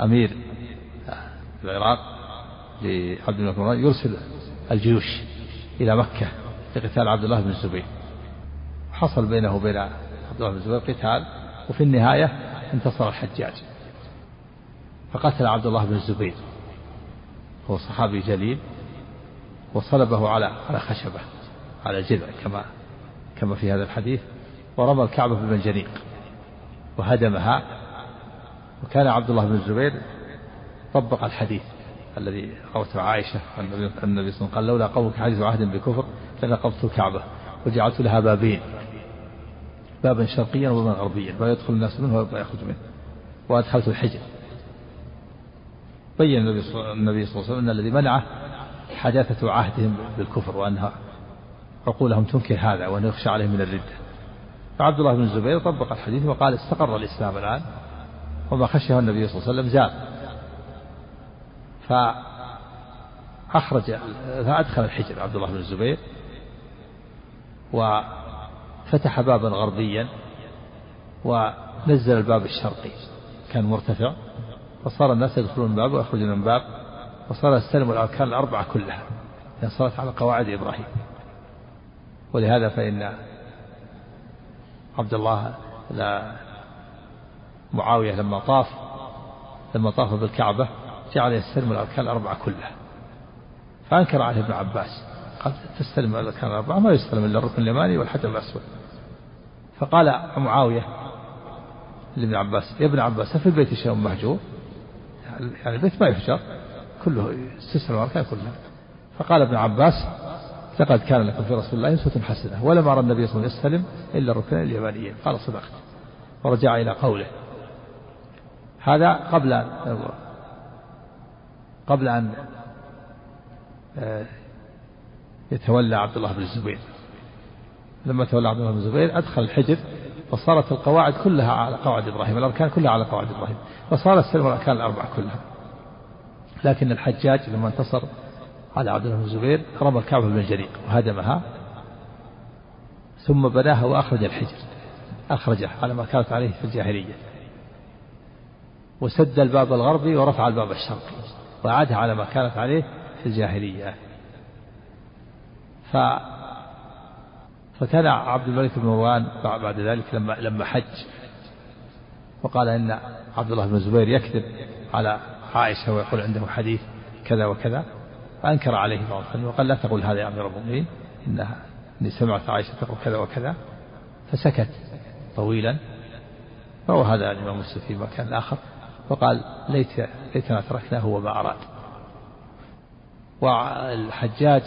أمير العراق لعبد الملك بن مروان يرسل الجيوش إلى مكة لقتال عبد الله بن الزبير حصل بينه وبين عبد الله بن الزبير قتال وفي النهاية انتصر الحجاج فقتل عبد الله بن الزبير هو صحابي جليل وصلبه على خشبة على جذع كما في هذا الحديث ورمى الكعبة بالمنجنيق وهدمها. وكان عبد الله بن الزبير طبق الحديث الذي روته عائشة النبي صلى الله عليه وسلم قال لولا قومك حديث عهد بكفر لنقضت الكعبة وجعلت لها بابين، بابا شرقيا وبابا غربيا، ويدخل الناس منه ويخرج منه، وأدخلت الحجر. بين النبي صلى الله عليه وسلم أن الذي منعه حداثة عهدهم بالكفر، وأنها عقولهم تنكر هذا وأن يخشى عليهم من الردة. فعبد الله بن الزبير طبق الحديث وقال استقر الإسلام الآن، وما خشيه النبي صلى الله عليه وسلم زال. فأدخل الحجر عبد الله بن الزبير وفتح بابا غربيا ونزل الباب الشرقي، كان مرتفع، فصار الناس يدخلون الباب ويخرجون من باب، وصار يستلم الأركان الأربعة كلها، لأن صارت على قواعد إبراهيم. ولهذا فإن عبد الله معاوية لما طاف بالكعبة جعل يستلم الأركان الأربعة كلها، فأنكر عليه ابن عباس قال تستلم الأركان الأربعة؟ ما يستلم إلا الركن اليماني والحجر الأسود. فقال معاوية لابن عباس يا ابن عباس في البيت شيء مهجور؟ يعني البيت ما يهجر كله، تستلم الأركان كلها. فقال ابن عباس لقد كان لكم في رسول الله أسوة حسنة ولما رأى النبي صلى الله عليه وسلم يستلم إلا الركنين اليمانيين. قال صدقت، ورجع إلى قوله. هذا قبل أن يتولى عبد الله بن الزبير. لما تولى عبد الله بن الزبير أدخل الحجر وصارت القواعد كلها على قواعد إبراهيم، الأركان كلها على قواعد إبراهيم، وصارت السلم الأركان الأربعة كلها. لكن الحجاج لما انتصر على عبد الله بن الزبير رمى الكعبة بالمنجنيق وهدمها، ثم بناها وأخرج الحجر، أخرجه على ما كانت عليه في الجاهلية، وسد الباب الغربي ورفع الباب الشرقي وعادها على ما كانت عليه في الجاهلية. فكان عبد الملك بن مروان بعد ذلك لما حج، وقال إن عبد الله بن الزبير يكذب على عائشة ويقول عنده حديث كذا وكذا، فأنكر عليه وقال لا تقول هذا يا أمير المؤمنين، إني سمعت عائشة تقول كذا وكذا، فسكت طويلا. فهو هذا الإمام مسلم في مكان آخر وقال ليتنا تركناه وما أراد. والحجاج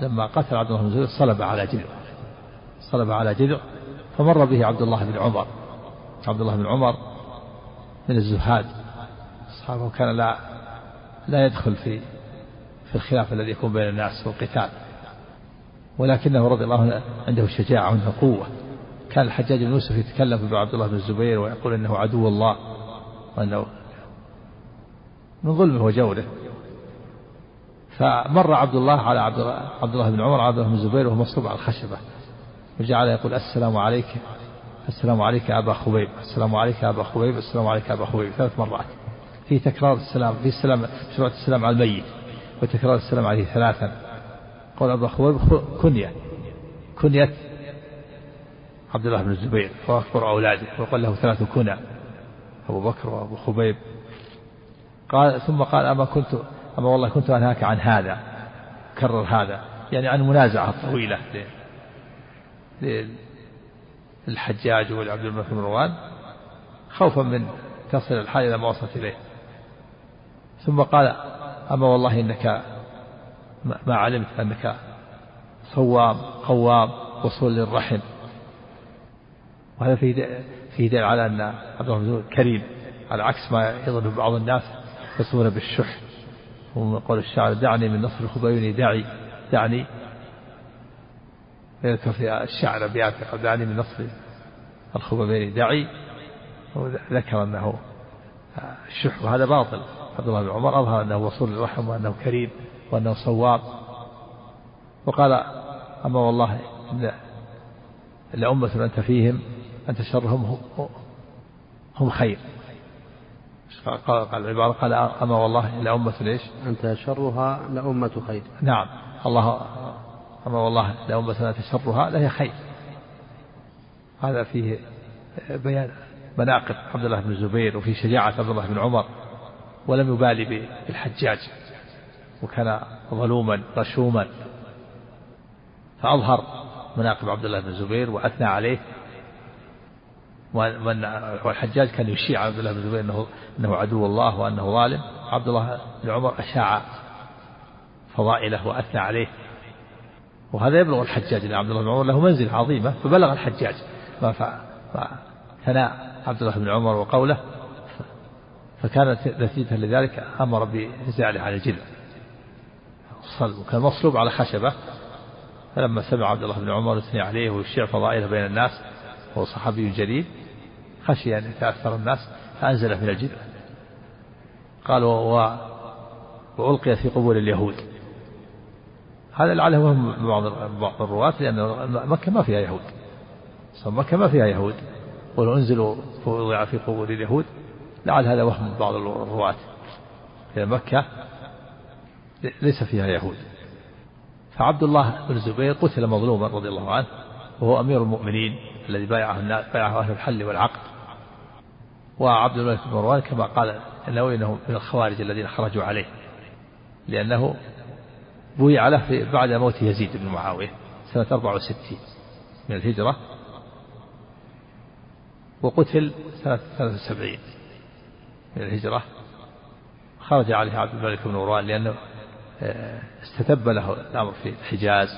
لما قتل عبد الله بن الزبير صلب على جذع، فمر به عبد الله بن عمر من الزهاد، أصحابه كان لا يدخل في الخلاف الذي يكون بين الناس والقتال، ولكنه رضي الله عنه عنده شجاعة وعنده قوة. كان الحجاج بن يوسف يتكلم مع عبد الله بن الزبير ويقول انه عدو الله وانه من ظلمه وجوره. فمر عبد الله بن عمر عبد الله بن الزبير وهو مصلوب على الخشبة، وجعل يقول السلام عليك أبا خبيب، السلام عليك أبا خبيب، السلام عليك أبا خبيب، ثلاث مرات في تكرار السلام، في سرعة السلام على الميت وتكرار السلام عليه ثلاثا. قال أبا خبيب كنية عبد الله بن الزبير وأكبر أولاده، وقال له ثلاث كنى أبو بكر وأبو خبيب. قال ثم قال أما والله كنت أنهاك عن هذا، كرر هذا، يعني عن منازعة طويلة للحجاج والعبد الملك بن مروان خوفا من تصل الحال إلى ما وصلت إليه. ثم قال أما والله إنك ما علمت أنك صوام قوام وصول للرحم، وهذا فيه دليل على أن عبد الله بن زبير كريم، على عكس ما يظن بعض الناس يصفون بالشح وقول الشاعر دعني من نصر خبيب دعني يذكر في الشعر بياته دعني من نصر الخبيب دعي، وذكر أنه الشح وهذا باطل. عبد الله بن عمر أظهر أنه وصول للرحم وأنه كريم وأنه صواب. وقال أما والله لأمة أنت فيهم أنت شرهم هم خير. قال العبارة قال أما والله لأمة ليش أنت شرها لأمة خير. نعم الله أما والله لأمة أنت شرها لهي خير. هذا فيه بيان مناقب عبد الله بن الزبير وفي شجاعة عبد الله بن عمر، ولم يبالي بالحجاج وكان ظلوما غشوما، فأظهر مناقب عبد الله بن الزبير وأثنى عليه والحجاج كان يشيع عبد الله بن الزبير أنه عدو الله وأنه ظالم. عبد الله بن عمر أشاع فضائله وأثنى عليه، وهذا يبلغ الحجاج لأن عبد الله بن عمر له منزلة عظيمة، فبلغ الحجاج ثناء عبد الله بن عمر وقوله، فكانت نتيجة لذلك أمر بزعله على الجلد، وكان مصلوب على خشبة. فلما سمع عبد الله بن عمر يثني عليه ويشيع فضائله بين الناس، هو صحابي جليل، خشي أن يتأثر الناس فأنزله من الجلد. قالوا وألقي في قبور اليهود. هذا لعله وهم بعض الرواة، لأن مكة ما فيها يهود، مكة ما فيها يهود، وأنزلوا ووضع في قبور اليهود، لعل هذا وهم بعض الرواة، لأن مكة ليس فيها يهود. فعبد الله بن الزبير قتل مظلوما رضي الله عنه، وهو أمير المؤمنين الذي بايعه أهل الحل والعقد. وعبد الملك بن مروان كما قال إنه من الخوارج الذين خرجوا عليه، لأنه بويع له بعد موت يزيد بن معاوية سنة 64 من الهجرة، وقتل سنة 73 من الهجرة. خرج عليه عبد الملك بن مروان لأنه استتب له الأمر في الحجاز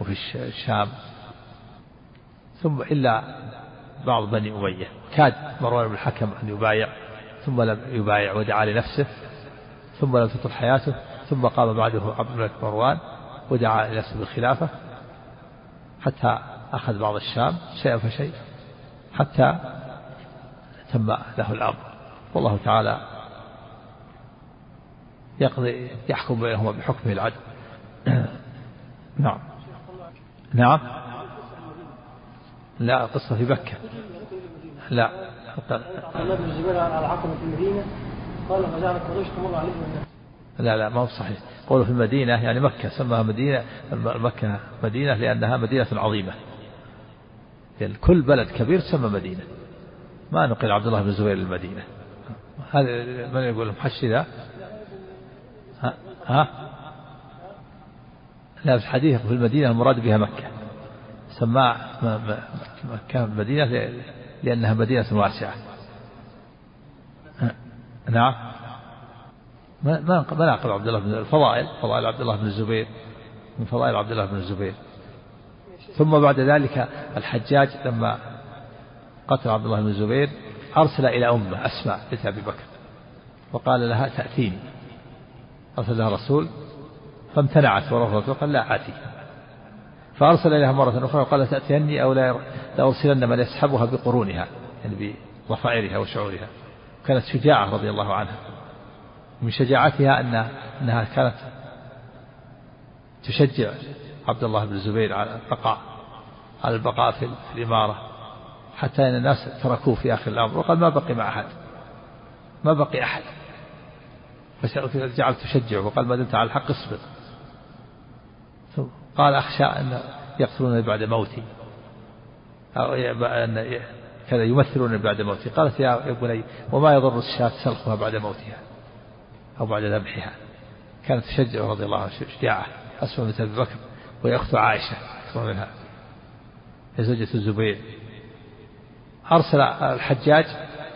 وفي الشام، ثم إلا بعض بني أمية كاد مروان بن الحكم أن يبايع ثم لم يبايع ودعا لنفسه، ثم لم تطل حياته، ثم قام بعده عبد الملك بن مروان ودعا لنفسه بالخلافة حتى أخذ بعض الشام شيئا فشيئا حتى تم له الأمر. والله تعالى يقضي يحكم بينهما بحكمه العدل. نعم نعم، لا قصة في مكة، لا لا لا، ما هو صحيح قولوا في المدينة، يعني مكة سماها مدينة، مكة مدينة لأنها مدينة عظيمة، يعني كل بلد كبير سمى مدينة، ما نقل عبد الله بن الزبير للمدينة. هذا من يقول محشي ذا؟ ها لا، في الحديث في المدينة المراد بها مكة، سماها مكة مدينة لأنها مدينة واسعة. نعم، ما نعقل عبد الله بن الفضائل، فضائل عبد الله بن الزبير من فضائل عبد الله بن الزبير. ثم بعد ذلك الحجاج لما قتل عبد الله بن الزبير أرسل إلى أمه أسماء بنت أبي بكر وقال لها تأتيني، أرسل لها رسول فامتنعت ورفضت وقال لا آتي، فأرسل إليها مرة أخرى وقال تأتيني أو لا أرسلن من يسحبها بقرونها، يعني بضفائرها وشعورها. كانت شجاعة رضي الله عنها، من شجاعتها أنها كانت تشجع عبد الله بن الزبير على البقاء في الإمارة، حتى أن الناس تركوه في آخر الأمر وقال ما بقي أحد، فجعلت تشجع وقال ما دمت على الحق اصبر. قال أخشى أن يقتلونني بعد موتي أو أن كذا يمثلونني بعد موتي. قالت يا بني وما يضر الشاة سلخها بعد موتها أو بعد ذبحها. كانت تشجع رضي الله عنها، شجاعة، أسماء بنت أبي بكر وهي أخت عائشة منها زوجة الزبير. أرسل الحجاج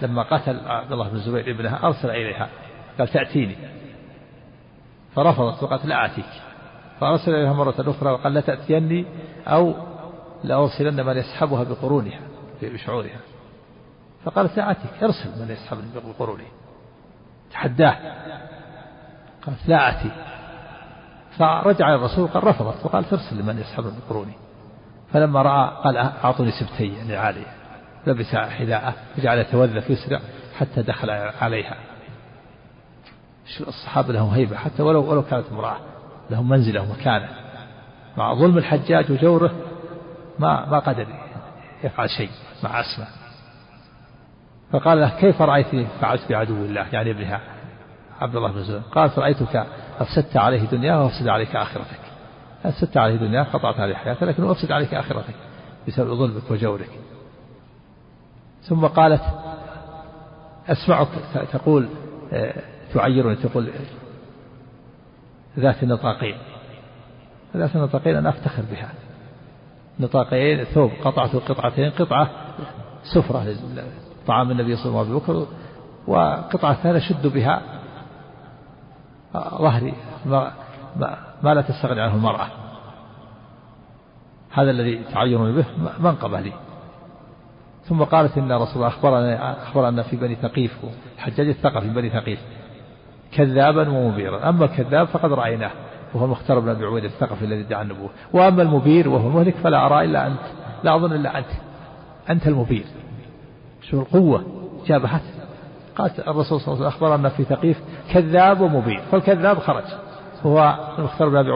لما قتل عبد الله بن الزبير ابنها أرسل إليها قال تأتيني، فرفضت وقالت لا آتيك، فأرسل إليها مرة أخرى وقال لا تأتيني أو لأرسلن من يسحبها بقرونها بشعورها، فقالت لا آتيك، أرسل من يسحبني بقرونها، تحداه، قالت لا آتي. فرجع الرسول قال رفضت وقال ترسل لمن يسحبني بقروني. فلما رأى قال أعطني سبتي لعالية، لبس حذاءه وجعل يتوذف يسرع حتى دخل عليها. الصحابة لهم هيبة، حتى ولو كانت امرأة لهم منزلة ومكانة، مع ظلم الحجاج وجوره ما قدر يفعل شيء مع أسماء. فقال له كيف رأيت فعلت بعدو الله، يعني ابنها عبد الله بن الزبير. قالت رأيتك أفسدت عليه دنياه وأفسد عليك آخرتك، أفسدت عليه دنياه قطعت عليه حياتك، لكن أفسد عليك آخرتك بسبب ظلمك وجورك. ثم قالت أسمعك تقول تعيرني، تقول ذات النطاقين، ذات النطاقين أنا أفتخر بها، نطاقين ثوب قطعة قطعتين، قطعة سفرة طعام النبي صلى الله عليه وسلم، وقطعة ثانية شد بها ظهري ما لا تستغني عنه المرأة. هذا الذي تعيرني به منقبه لي. ثم قالت إن رسول الله أخبرنا في بني ثقيف، حجاج الثقفي بني ثقيف كذابا ومبيرا، أما الكذاب فقد رأيناه وهو مختار بن أبي عبيد الثقفي الذي ادعى النبوة، وأما المبير وهو مهلك فلا أرى إلا أنت، لا أظن إلا أنت المبير. شو القوة جابهت. قالت الرسول صلى الله عليه وسلم أخبرنا في ثقيف كذاب ومبير، فالكذاب خرج هو المختار بن أبي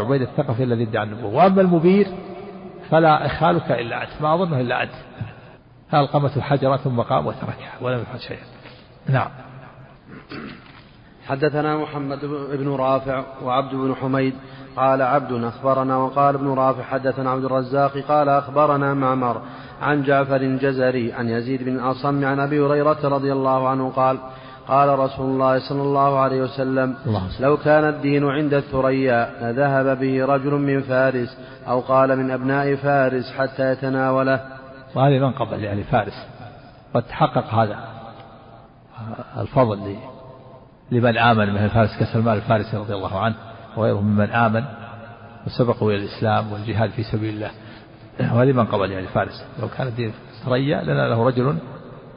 عبيد الثقفي الذي ادعى النبوة، وأما المبير فلا إخالك إلا أنت، ما أظنه إلا أنت. فألقمته حجرة ثم قام وتركها ولم يفعل شيئا. نعم. حدثنا محمد بن رافع وعبد بن حميد قال عبد أخبرنا، وقال ابن رافع حدثنا عبد الرزاق قال أخبرنا معمر عن جعفر الجزري عن يزيد بن الأصم عن أبي هريرة رضي الله عنه قال قال رسول الله صلى الله عليه وسلم: لو كان الدين عند الثريا لذهب به رجل من فارس، أو قال من أبناء فارس، حتى يتناوله. وهذه من قبل يعني فارس، وتحقق هذا الفضل لمن آمن من الفارس كسلمان الفارسي رضي الله عنه وغيره ممن آمن وسبقوا إلى الإسلام والجهاد في سبيل الله. وهذه من قبل يعني فارس، لو كان الدين ثريا لنا له رجل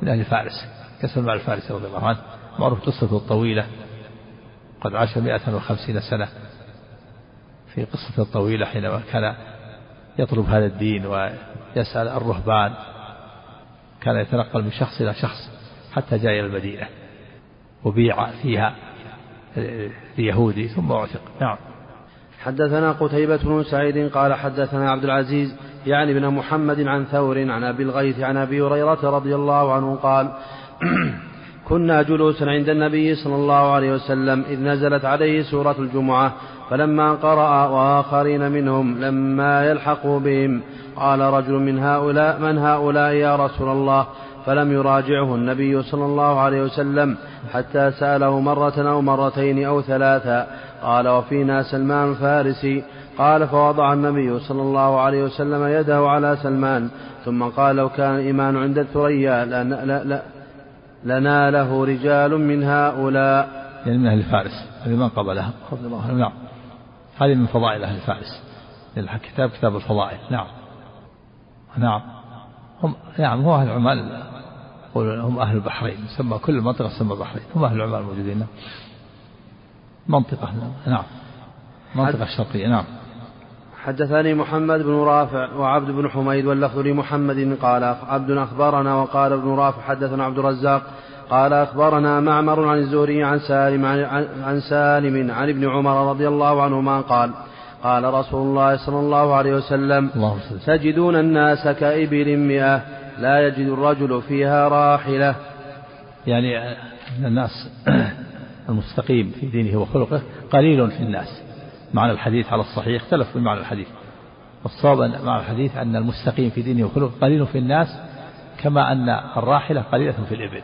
من أهل فارس كسلمان الفارسي رضي الله عنه، معروف قصته الطويلة، قد عاش 150 سنة في قصة الطويلة حينما كان يطلب هذا الدين ويسأل الرهبان، كان يتنقل من شخص إلى شخص حتى جاء إلى المدينة وبيع فيها اليهودي ثم اعتق. نعم. حدثنا قتيبة بن سعيد قال حدثنا عبد العزيز يعني بن محمد عن ثور عن أبي الغيث عن أبي هريرة رضي الله عنه قال: كنا جلوسا عند النبي صلى الله عليه وسلم إذ نزلت عليه سورة الجمعة، فلما قرأ وآخرين منهم لما يلحقوا بهم قال رجل من هؤلاء: من هؤلاء يا رسول الله؟ فلم يراجعه النبي صلى الله عليه وسلم حتى سأله مرة أو مرتين أو ثلاثة، قال: وفينا سلمان فارسي. قال: فوضع النبي صلى الله عليه وسلم يده على سلمان ثم قال: لو كان الإيمان عند الثريا لنا له رجال من هؤلاء، يعني من أهل فارس، هذه من قبلها. نعم، هذه من فضائل أهل فارس، كتاب الفضائل. نعم. نعم هم، نعم هو أهل العمال، هم أهل البحرين، سمى كل منطقة سمى بحرين، هم أهل العمال موجودين منطقة. نعم، منطقة شرقية. نعم. حدثني محمد بن رافع وعبد بن حميد واللفظ لمحمد قال عبد أخبرنا، وقال ابن رافع حدثنا عبد الرزاق قال أخبرنا معمر عن الزهري عن سالم عن ابن عمر رضي الله عنهما قال: قال رسول الله صلى الله عليه وسلم: تجدون الناس كإبل 100 لا يجد الرجل فيها راحلة. يعني الناس المستقيم في دينه وخلقه قليل في الناس. معنى الحديث على الصحيح اختلف في معنى الحديث، والصواب مع الحديث أن المستقيم في دينه وخلقه قليل في الناس، كما أن الراحلة قليلة في الإبل.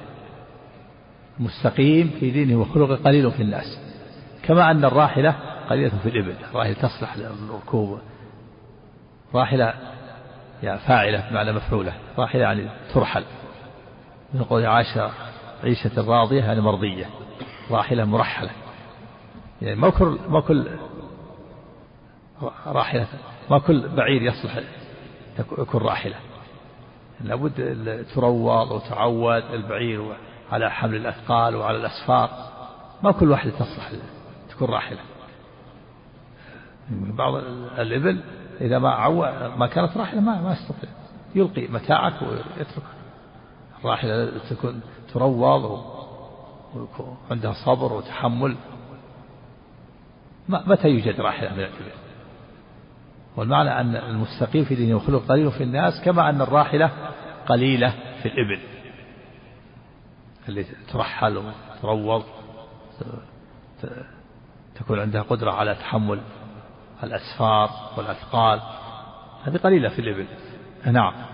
المستقيم في دينه وخلقه قليل في الناس، كما أن الراحلة قليلة في الإبل. الراحلة تصلح للركوب، راحلة يعني فاعلة بمعنى مفعولة، راحلة يعني ترحل، من قول عيشة راضية يعني مرضية، راحلة مرحلة. يعني ما كل بعير يصلح يكون راحلة، لابد تروض وتعود البعير على حمل الأثقال وعلى الأسفار، ما كل واحدة تصلح تكون راحلة. بعض الإبل إذا ما كانت راحلة ما يستطيع، يلقي متاعك ويترك. الراحلة تكون تروض وعندها صبر وتحمل. متى يوجد راحلة من الإبل؟ والمعنى أن المستقيم في دينه وخلقه قليل في الناس، كما أن الراحلة قليلة في الإبل اللي ترحل وتروض، تكون عندها قدرة على تحمل الأسفار والأثقال، هذه قليلة في الإبل. نعم.